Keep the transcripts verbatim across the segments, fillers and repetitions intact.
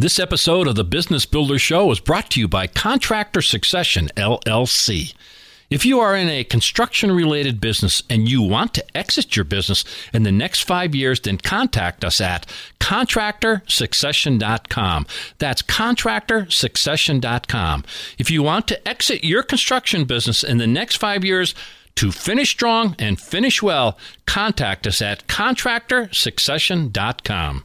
This episode of the Business Builder Show is brought to you by Contractor Succession L L C. If you are in a construction-related business and you want to exit your business in the next five years, then contact us at contractor succession dot com. That's contractor succession dot com. If you want to exit your construction business in the next five years, to finish strong and finish well, contact us at contractor succession dot com.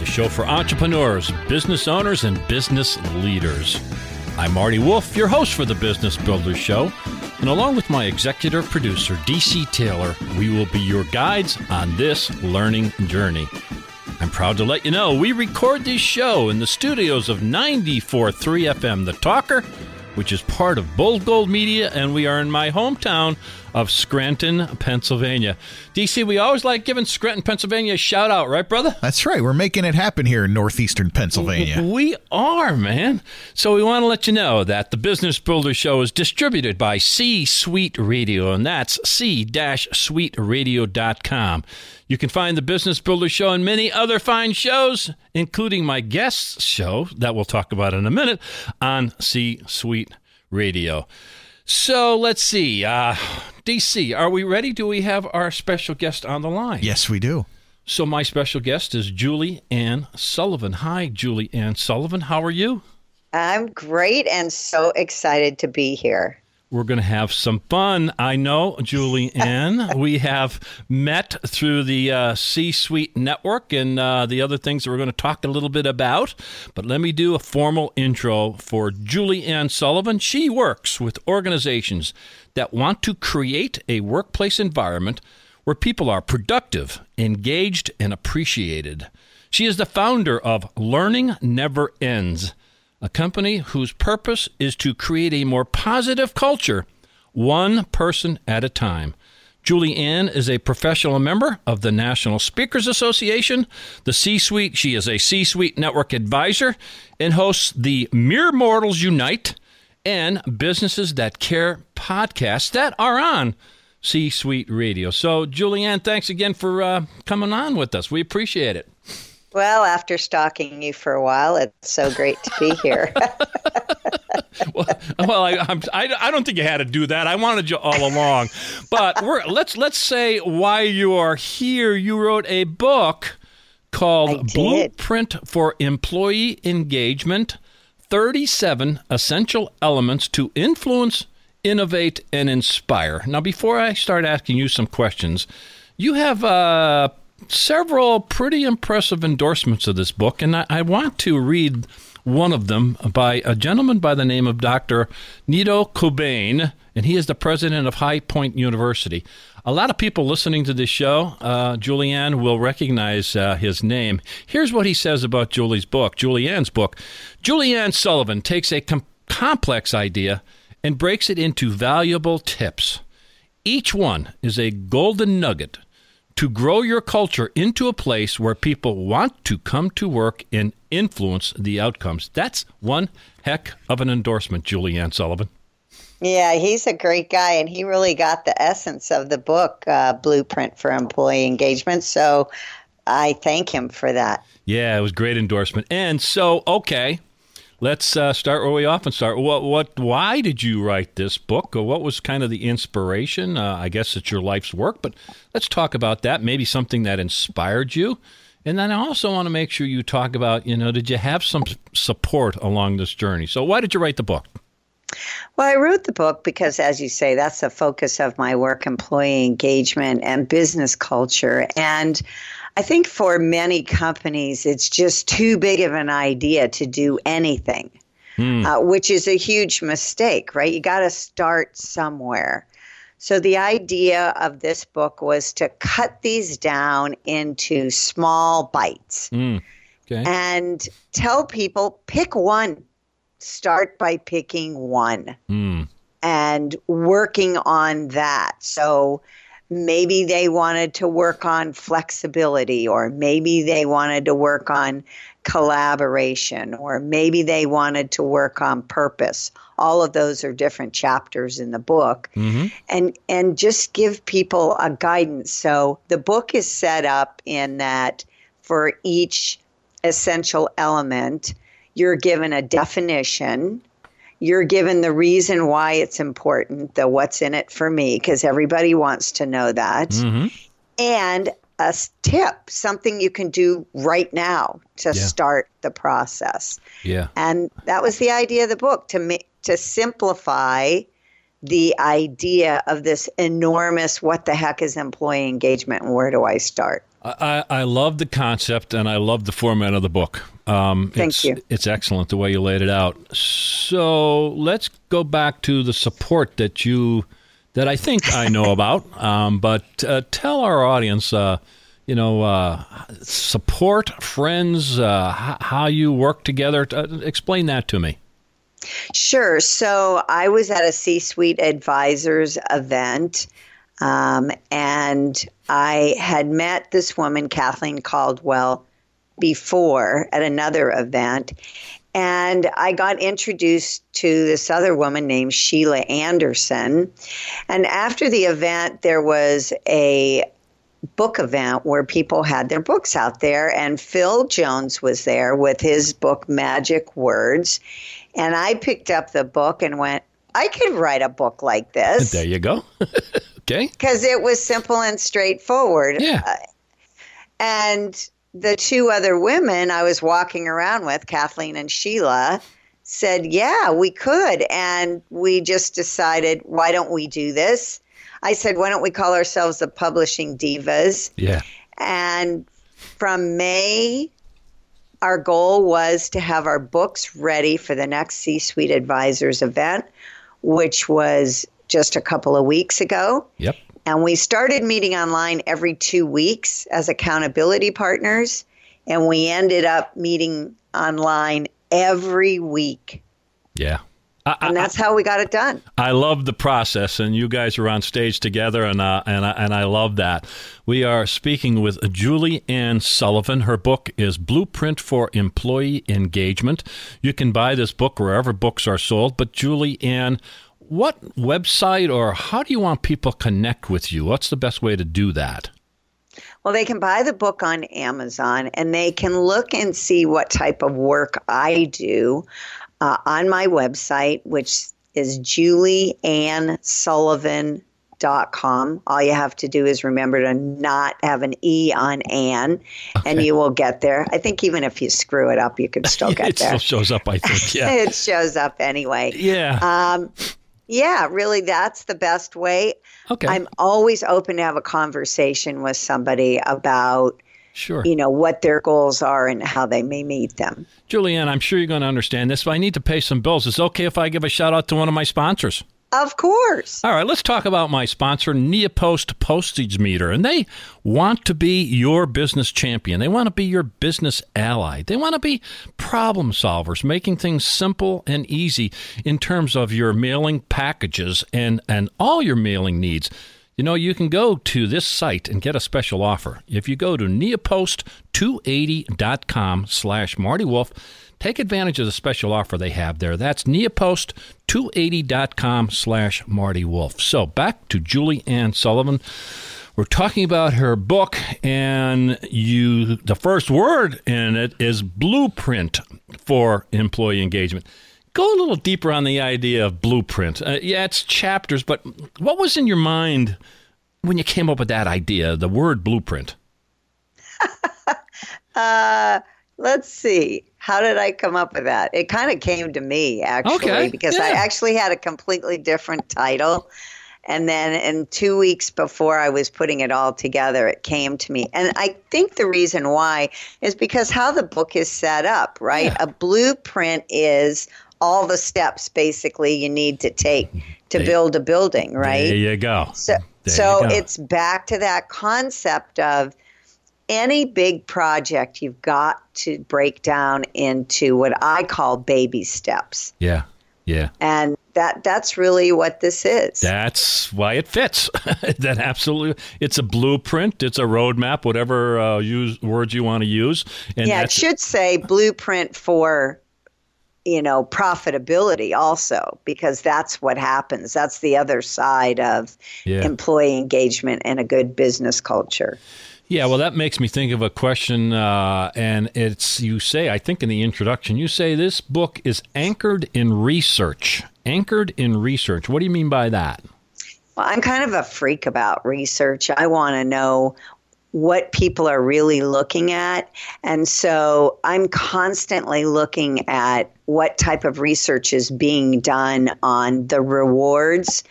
the show for entrepreneurs, business owners, and business leaders. I'm Marty Wolff, your host for the Business Builders Show, and along with my executive producer, D C. Taylor, we will be your guides on this learning journey. I'm proud to let you know we record this show in the studios of ninety-four point three F M The Talker, which is part of Bold Gold Media, and we are in my hometown of Scranton, Pennsylvania. D C, we always like giving Scranton, Pennsylvania a shout out, right, brother? That's right. We're making it happen here in northeastern Pennsylvania. We are, man. So we want to let you know that the Business Builder Show is distributed by C-Suite Radio, and that's c suite radio dot com. You can find the Business Builder Show and many other fine shows, including my guest show that we'll talk about in a minute, on C-Suite Radio. So let's see. Uh, D C, are we ready? Do we have our special guest on the line? Yes, we do. So my special guest is Julie Ann Sullivan. Hi, Julie Ann Sullivan. How are you? I'm great and so excited to be here. We're going to have some fun. I know, Julie Ann. We have met through the uh, C-Suite Network and uh, the other things that we're going to talk a little bit about. But let me do a formal intro for Julie Ann Sullivan. She works with organizations that want to create a workplace environment where people are productive, engaged, and appreciated. She is the founder of Learning Never Ends, a company whose purpose is to create a more positive culture, one person at a time. Julie Ann is a professional member of the National Speakers Association, the C-Suite. She is a C-Suite Network advisor and hosts the Mere Mortals Unite and Businesses That Care podcasts that are on C-Suite Radio. So, Julie Ann, thanks again for uh, coming on with us. We appreciate it. Well, after stalking you for a while, it's so great to be here. well, well I, I'm, I, I don't think you had to do that. I wanted you all along. But we're, let's let's say why you are here. You wrote a book called Blueprint for Employee Engagement, thirty-seven Essential Elements to Influence, Innovate, and Inspire. Now, before I start asking you some questions, you have a uh, several pretty impressive endorsements of this book, and I, I want to read one of them by a gentleman by the name of Doctor Nido Cobain, and he is the president of High Point University. A lot of people listening to this show, uh, Julie Ann, will recognize uh, his name. Here's what he says about Julie's book, Julie Ann's book. Julie Ann Sullivan takes a com- complex idea and breaks it into valuable tips. Each one is a golden nugget to grow your culture into a place where people want to come to work and influence the outcomes. That's one heck of an endorsement, Julie Ann Sullivan. Yeah, he's a great guy, and he really got the essence of the book, uh, Blueprint for Employee Engagement. So I thank him for that. Yeah, it was a great endorsement. And so, okay, let's uh, start where we often start. What, what, why did you write this book? Or what was kind of the inspiration? Uh, I guess it's your life's work, but let's talk about that. Maybe something that inspired you. And then I also want to make sure you talk about, you know, did you have some support along this journey? So why did you write the book? Well, I wrote the book because, as you say, that's the focus of my work, employee engagement and business culture. And I think for many companies, it's just too big of an idea to do anything, mm. uh, which is a huge mistake, right? You got to start somewhere. So the idea of this book was to cut these down into small bites mm. okay. and tell people, pick one, start by picking one mm. and working on that. So maybe they wanted to work on flexibility, or maybe they wanted to work on collaboration, or maybe they wanted to work on purpose. All of those are different chapters in the book. Mm-hmm. And and just give people a guidance. So the book is set up in that for each essential element, you're given a definition. You're given the reason why it's important, the what's in it for me, because everybody wants to know that. Mm-hmm. And a tip, something you can do right now to yeah. start the process. Yeah. And that was the idea of the book, to ma- to simplify the idea of this enormous, what the heck is employee engagement and where do I start? I, I love the concept and I love the format of the book. Um, Thank it's, you. It's excellent the way you laid it out. So let's go back to the support that you, that I think I know about. Um, but uh, tell our audience, uh, you know, uh, support, friends, uh, h- how you work together. Uh, explain that to me. Sure. So I was at a C-Suite Advisors event. Um, and I had met this woman, Kathleen Caldwell, before at another event. And I got introduced to this other woman named Sheila Anderson. And after the event, there was a book event where people had their books out there. And Phil Jones was there with his book, Magic Words. And I picked up the book and went, I could write a book like this. There you go. Okay. Because it was simple and straightforward. Yeah. Uh, and the two other women I was walking around with, Kathleen and Sheila, said, yeah, we could. And we just decided, why don't we do this? I said, why don't we call ourselves the Publishing Divas? Yeah. And from May, our goal was to have our books ready for the next C-Suite Advisors event, which was just a couple of weeks ago. Yep. And we started meeting online every two weeks as accountability partners. And we ended up meeting online every week. Yeah. I, and that's I, how we got it done. I love the process, and you guys are on stage together, and uh, and uh, and I love that. We are speaking with Julie Ann Sullivan. Her book is Blueprint for Employee Engagement. You can buy this book wherever books are sold. But Julie Ann, what website or how do you want people to connect with you? What's the best way to do that? Well, they can buy the book on Amazon, and they can look and see what type of work I do. Uh, on my website, which is julie ann sullivan dot com. All you have to do is remember to not have an E on Ann, okay. and you will get there. I think even if you screw it up, you can still get it there. It still shows up, I think. Yeah. It shows up anyway. Yeah. Um, yeah, really, that's the best way. Okay. I'm always open to have a conversation with somebody about Sure. you know, what their goals are and how they may meet them. Julie Ann, I'm sure you're going to understand this, but I need to pay some bills. It's okay if I give a shout out to one of my sponsors? Of course. All right, let's talk about my sponsor, Neopost Postage Meter. And they want to be your business champion. They want to be your business ally. They want to be problem solvers, making things simple and easy in terms of your mailing packages and, and all your mailing needs. You know, you can go to this site and get a special offer. If you go to neopost two eighty dot com slash Marty Wolff, take advantage of the special offer they have there. That's neopost two eighty dot com slash Marty Wolff. So back to Julie Ann Sullivan. We're talking about her book, and you the first word in it is Blueprint for Employee Engagement. Go a little deeper on the idea of blueprint. Uh, yeah, it's chapters, but what was in your mind when you came up with that idea, the word blueprint? uh, let's see. How did I come up with that? It kind of came to me, actually, okay. because yeah. I actually had a completely different title. And then in two weeks before I was putting it all together, it came to me. And I think the reason why is because how the book is set up, right? Yeah. A blueprint is all the steps basically you need to take to there, build a building, right? There you go. So, there so you go. It's back to that concept of any big project, you've got to break down into what I call baby steps. Yeah. Yeah. And that that's really what this is. That's why it fits. That absolutely, it's a blueprint, it's a roadmap, whatever uh, use, words you want to use. And yeah, it should say blueprint for, you know, profitability also, because that's what happens. That's the other side of yeah. employee engagement and a good business culture. Yeah, well, that makes me think of a question, uh, and it's, you say, I think in the introduction, you say this book is anchored in research. Anchored in research. What do you mean by that? Well, I'm kind of a freak about research. I want to know what people are really looking at, and so I'm constantly looking at what type of research is being done on the rewards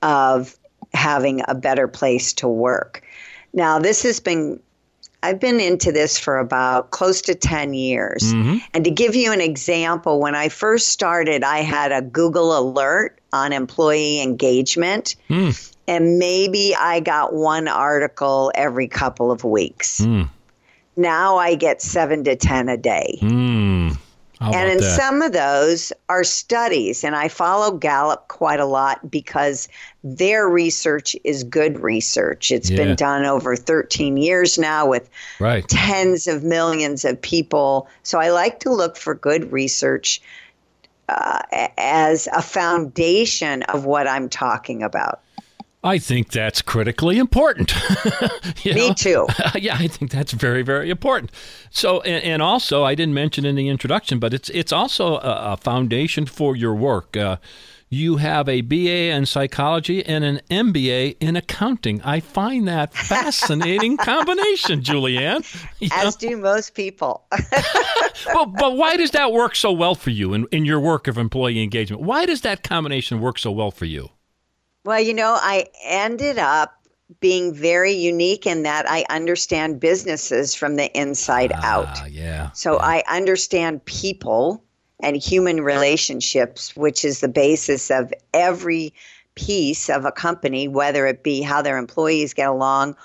of having a better place to work. Now, this has been, I've been into this for about close to ten years. Mm-hmm. And to give you an example, when I first started, I had a Google alert on employee engagement. Mm. And maybe I got one article every couple of weeks. Mm. Now I get seven to ten a day. Mm. And in that? Some of those are studies, and I follow Gallup quite a lot because their research is good research. It's yeah. been done over thirteen years now with right. tens of millions of people. So I like to look for good research uh, as a foundation of what I'm talking about. I think that's critically important. Me know? Too. Yeah, I think that's very, very important. So, and, and also, I didn't mention in the introduction, but it's it's also a, a foundation for your work. Uh, you have a B A in psychology and an M B A in accounting. I find that fascinating combination, Julie Ann. You As know? Do most people. Well, but why does that work so well for you in, in your work of employee engagement? Why does that combination work so well for you? Well, you know, I ended up being very unique in that I understand businesses from the inside ah, out. Yeah. So yeah. I understand people and human relationships, which is the basis of every piece of a company, whether it be how their employees get along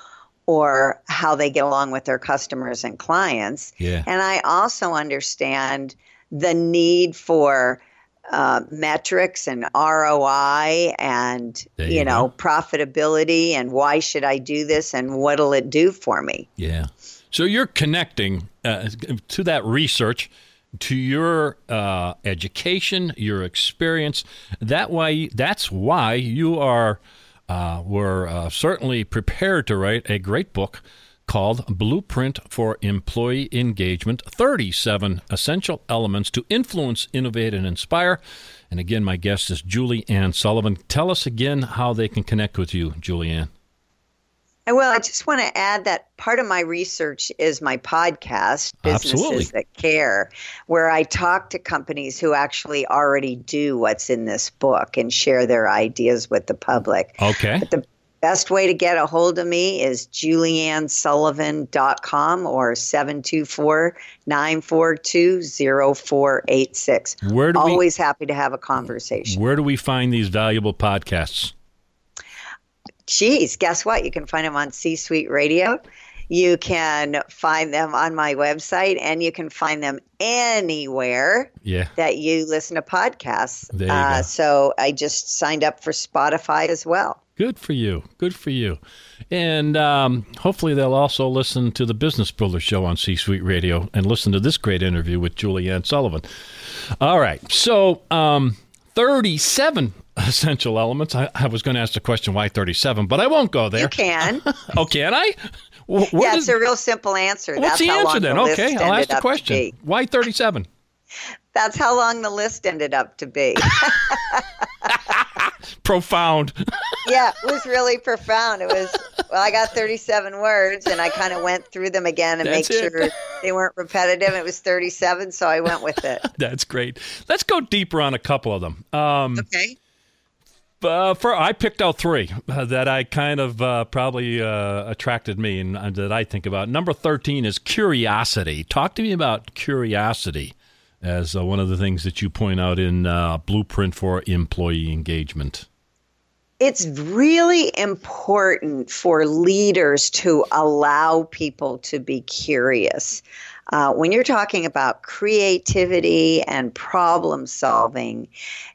or how they get along with their customers and clients. Yeah. And I also understand the need for Uh, metrics and R O I and, you, you know, go. profitability and why should I do this and what'll it do for me? Yeah. So you're connecting uh, to that research, to your uh, education, your experience. That way, that's why you are uh, were uh, certainly prepared to write a great book called Blueprint for Employee Engagement, thirty-seven Essential Elements to Influence, Innovate, and Inspire. And again, my guest is Julie Ann Sullivan. Tell us again how they can connect with you, Julie Ann. Well, I just want to add that part of my research is my podcast, Businesses Absolutely. That Care, where I talk to companies who actually already do what's in this book and share their ideas with the public. Okay. But the best way to get a hold of me is julie ann sullivan dot com or seven two four, nine four two, zero four eight six. Where do Always we, happy to have a conversation. Where do we find these valuable podcasts? Geez, guess what? You can find them on C-Suite Radio. You can find them on my website, and you can find them anywhere yeah. that you listen to podcasts. There you uh, go. So I just signed up for Spotify as well. Good for you. Good for you. And um, hopefully they'll also listen to the Business Builder Show on C-Suite Radio and listen to this great interview with Julie Ann Sullivan. All right. So um, thirty-seven essential elements. I, I was going to ask the question, why thirty-seven? But I won't go there. You can. Oh, can I? What yeah, is, it's a real simple answer. What's That's the how answer then? The okay, I'll ask the question. Why thirty-seven? That's how long the list ended up to be. Profound. Yeah, it was really profound. It was, well, I got thirty-seven words, and I kind of went through them again and That's make it. sure they weren't repetitive. It was thirty-seven, so I went with it. That's great. Let's go deeper on a couple of them. Um, okay. Uh, for, I picked out three uh, that I kind of uh, probably uh, attracted me and uh, that I think about. Number thirteen is curiosity. Talk to me about curiosity as uh, one of the things that you point out in uh, Blueprint for Employee Engagement. it's really important for leaders to allow people to be curious. Uh, when you're talking about creativity and problem solving,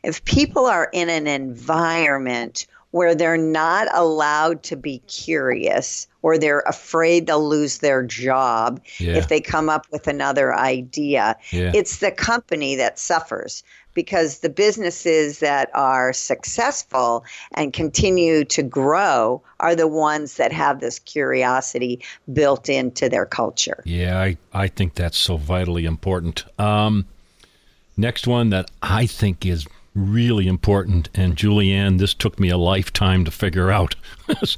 if people are in an environment where they're not allowed to be curious or they're afraid they'll lose their job yeah. if they come up with another idea, yeah. it's the company that suffers. Because the businesses that are successful and continue to grow are the ones that have this curiosity built into their culture. Yeah, I, I think that's so vitally important. Um, next one that I think is really important, and Julie Ann, this took me a lifetime to figure out.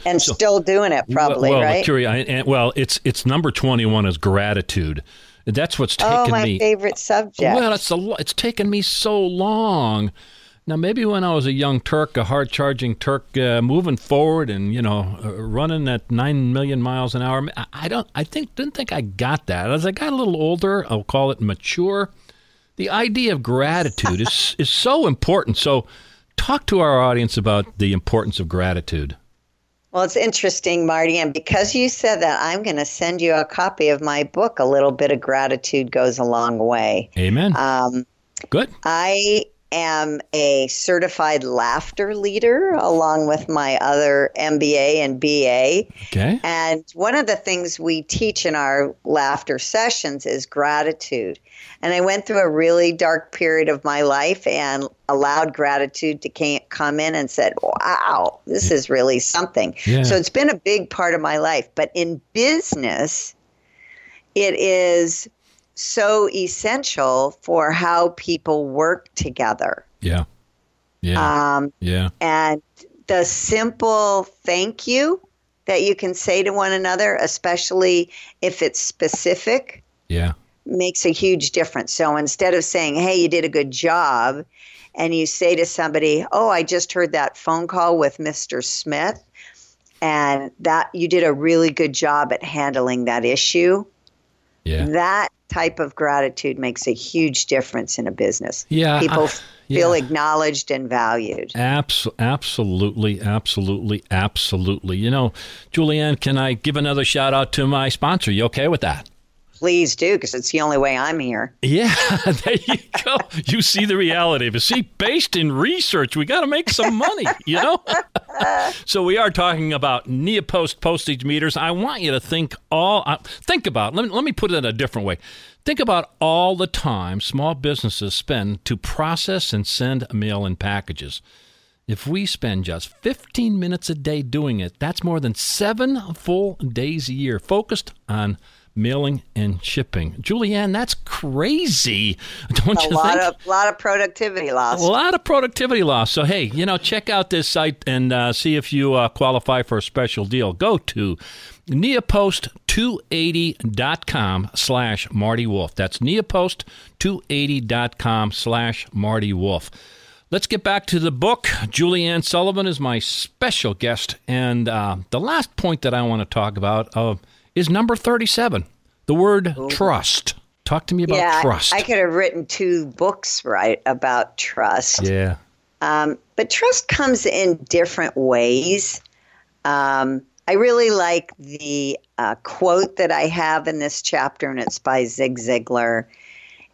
And so, still doing it, probably, well, well, right? Curious, and, well, it's it's number twenty-one is gratitude. That's what's taken me. Oh, my me. favorite subject. Well, it's a, it's taken me so long. Now, maybe when I was a young Turk, a hard-charging Turk, uh, moving forward and you know uh, running at nine million miles an hour, I, I don't. I think didn't think I got that. As I got a little older, I'll call it mature. The idea of gratitude is is so important. So, talk to our audience about the importance of gratitude. Well, it's interesting, Marty, and because you said that, I'm going to send you a copy of my book, A Little Bit of Gratitude Goes a Long Way. Amen. Um, Good. I am a certified laughter leader, along with my other M B A and B A. Okay. And one of the things we teach in our laughter sessions is gratitude. And I went through a really dark period of my life and allowed gratitude to come in and said, wow, this is really something. Yeah. So it's been a big part of my life. But in business, it is so essential for how people work together. Yeah. Yeah. Um, yeah. And the simple thank you that you can say to one another, especially if it's specific. Yeah. Makes a huge difference. So instead of saying, hey, you did a good job, and you say to somebody, oh, I just heard that phone call with Mister Smith, and that you did a really good job at handling that issue. Yeah. That type of gratitude makes a huge difference in a business. Yeah. People I, feel yeah. acknowledged and valued. Abs- absolutely, absolutely, absolutely. You know, Julie Ann, can I give another shout out to my sponsor? You okay with that? Please do, because it's the only way I'm here. Yeah, there you go. You see the reality of it. See, based in research, we got to make some money, you know? So we are talking about Neopost postage meters. I want you to think all uh, think about, let me, let me put it in a different way. Think about all the time small businesses spend to process and send mail-in packages. If we spend just fifteen minutes a day doing it, that's more than seven full days a year focused on mailing and shipping. Julie Ann, that's crazy, don't a you lot think? A lot of productivity loss. A lot of productivity loss. So, hey, you know, check out this site and uh, see if you uh, qualify for a special deal. Go to neopost two eighty dot com slash Marty Wolff. That's neopost two eighty dot com slash Marty Wolff. Let's get back to the book. Julie Ann Sullivan is my special guest. And uh, the last point that I want to talk about of uh, is number thirty-seven, the word Ooh. trust. Talk to me about yeah, trust. I could have written two books, right, about trust. Yeah. Um, but trust comes in different ways. Um, I really like the uh, quote that I have in this chapter, and it's by Zig Ziglar.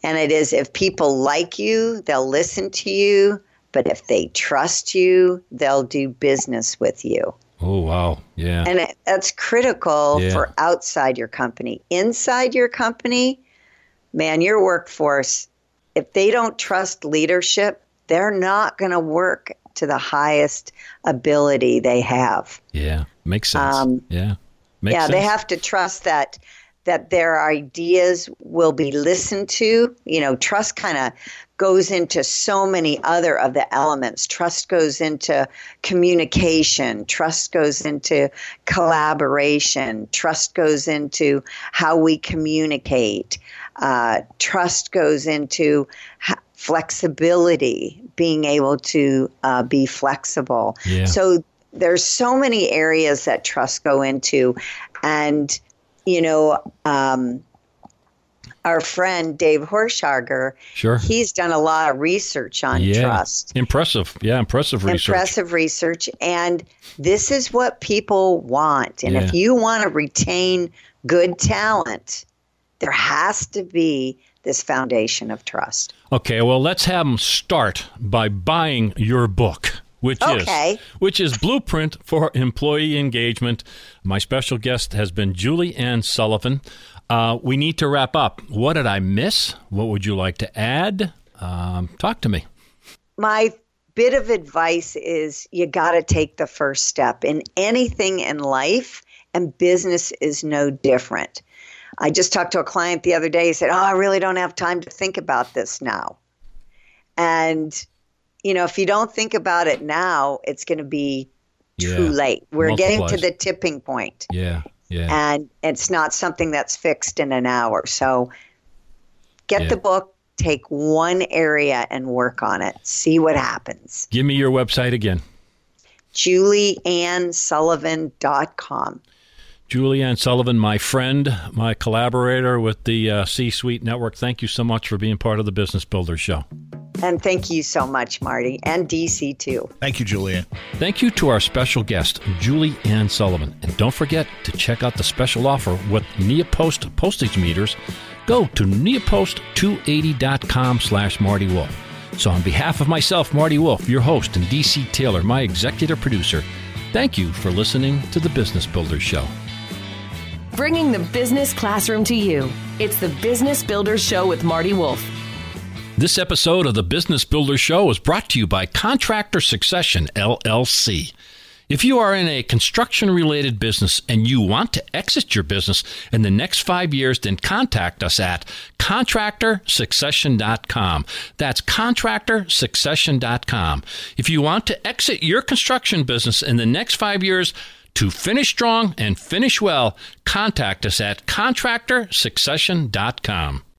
And it is, if people like you, they'll listen to you. But if they trust you, they'll do business with you. Oh, wow. Yeah. And it, that's critical yeah. for outside your company. Inside your company, man, your workforce, if they don't trust leadership, they're not going to work to the highest ability they have. Yeah. Makes sense. Um, yeah. Makes yeah. sense. They have to trust that, that their ideas will be listened to. You know, trust kind of goes into so many other of the elements. Trust goes into communication. Trust goes into collaboration. Trust goes into how we communicate. Uh, trust goes into ha- flexibility, being able to uh, be flexible. Yeah. So there's so many areas that trust go into. And, you know, um, our friend Dave Horshager. Sure. He's done a lot of research on yeah. trust. Impressive. Yeah, impressive research. Impressive research. And this is what people want. And yeah. if you want to retain good talent, there has to be this foundation of trust. Okay, well, let's have them start by buying your book, which okay. is which is Blueprint for Employee Engagement. My special guest has been Julie Ann Sullivan. Uh, we need to wrap up. What did I miss? What would you like to add? Um, talk to me. My bit of advice is you got to take the first step in anything in life, and business is no different. I just talked to a client the other day. He said, oh, I really don't have time to think about this now. And, you know, if you don't think about it now, it's going to be yeah. too late. We're Multiplies. getting to the tipping point. Yeah, yeah. And it's not something that's fixed in an hour. So get yeah. the book, take one area and work on it. See what happens. Give me your website again. julie ann sullivan dot com. Julie Ann Sullivan, my friend, my collaborator with the uh, C-Suite Network, thank you so much for being part of the Business Builders Show. And thank you so much, Marty, and D C too. Thank you, Julie Ann. Thank you to our special guest, Julie Ann Sullivan. And don't forget to check out the special offer with Neopost postage meters. Go to neopost two eighty dot com slash Marty Wolff. So on behalf of myself, Marty Wolff, your host, and D C Taylor, my executive producer, thank you for listening to the Business Builders Show. Bringing the business classroom to you. It's the Business Builders Show with Marty Wolff. This episode of the Business Builders Show is brought to you by Contractor Succession L L C. If you are in a construction-related business and you want to exit your business in the next five years, then contact us at contractor succession dot com. That's contractor succession dot com. If you want to exit your construction business in the next five years, to finish strong and finish well, contact us at contractor succession dot com.